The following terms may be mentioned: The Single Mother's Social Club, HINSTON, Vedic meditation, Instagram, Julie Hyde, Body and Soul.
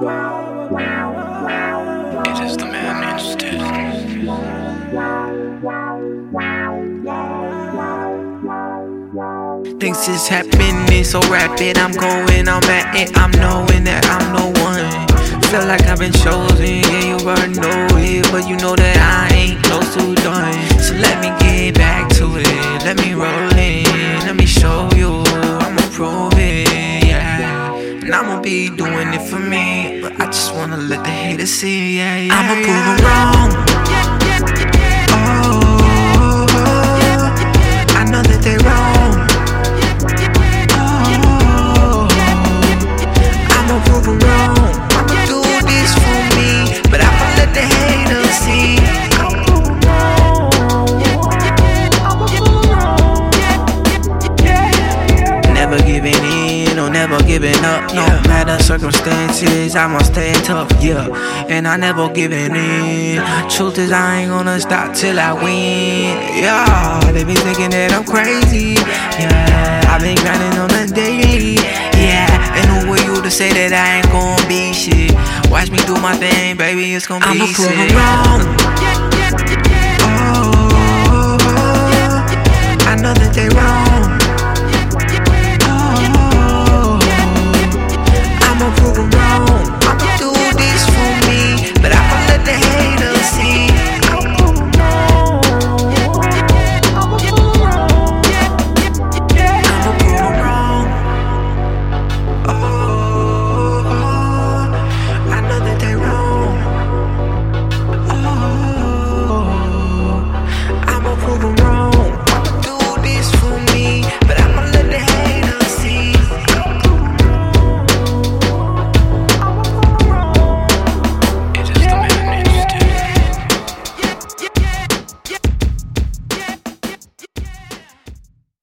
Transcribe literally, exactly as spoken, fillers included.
It is the man Hinston. Things is happening so rapid. I'm going, I'm at it. I'm knowing that I'm no one. Feel like I've been chosen. Yeah, you already know it, but you know that I ain't close to done. So let me get back to it. Let me roll in. Let me show you. I'ma prove it. Yeah. And I'ma be doing it for me, but I just wanna let the haters see, yeah, yeah, I'ma prove yeah. them wrong. Oh, I know that they wrong. Oh, I'ma prove them wrong. I'ma do this for me, but I'ma let the haters see. I'ma prove them wrong. I'ma prove them wrong. Never giving in. No, never giving up, no matter circumstances, I'ma stay tough, yeah. And I never giving in. Truth is I ain't gonna stop till I win, yeah. They be thinking that I'm crazy, yeah. I been grinding on the daily, yeah. And who are you to say that I ain't gonna be shit? Watch me do my thing, baby, it's gonna I'ma be sick. I'ma prove 'em wrong. Oh, I know that they wrong.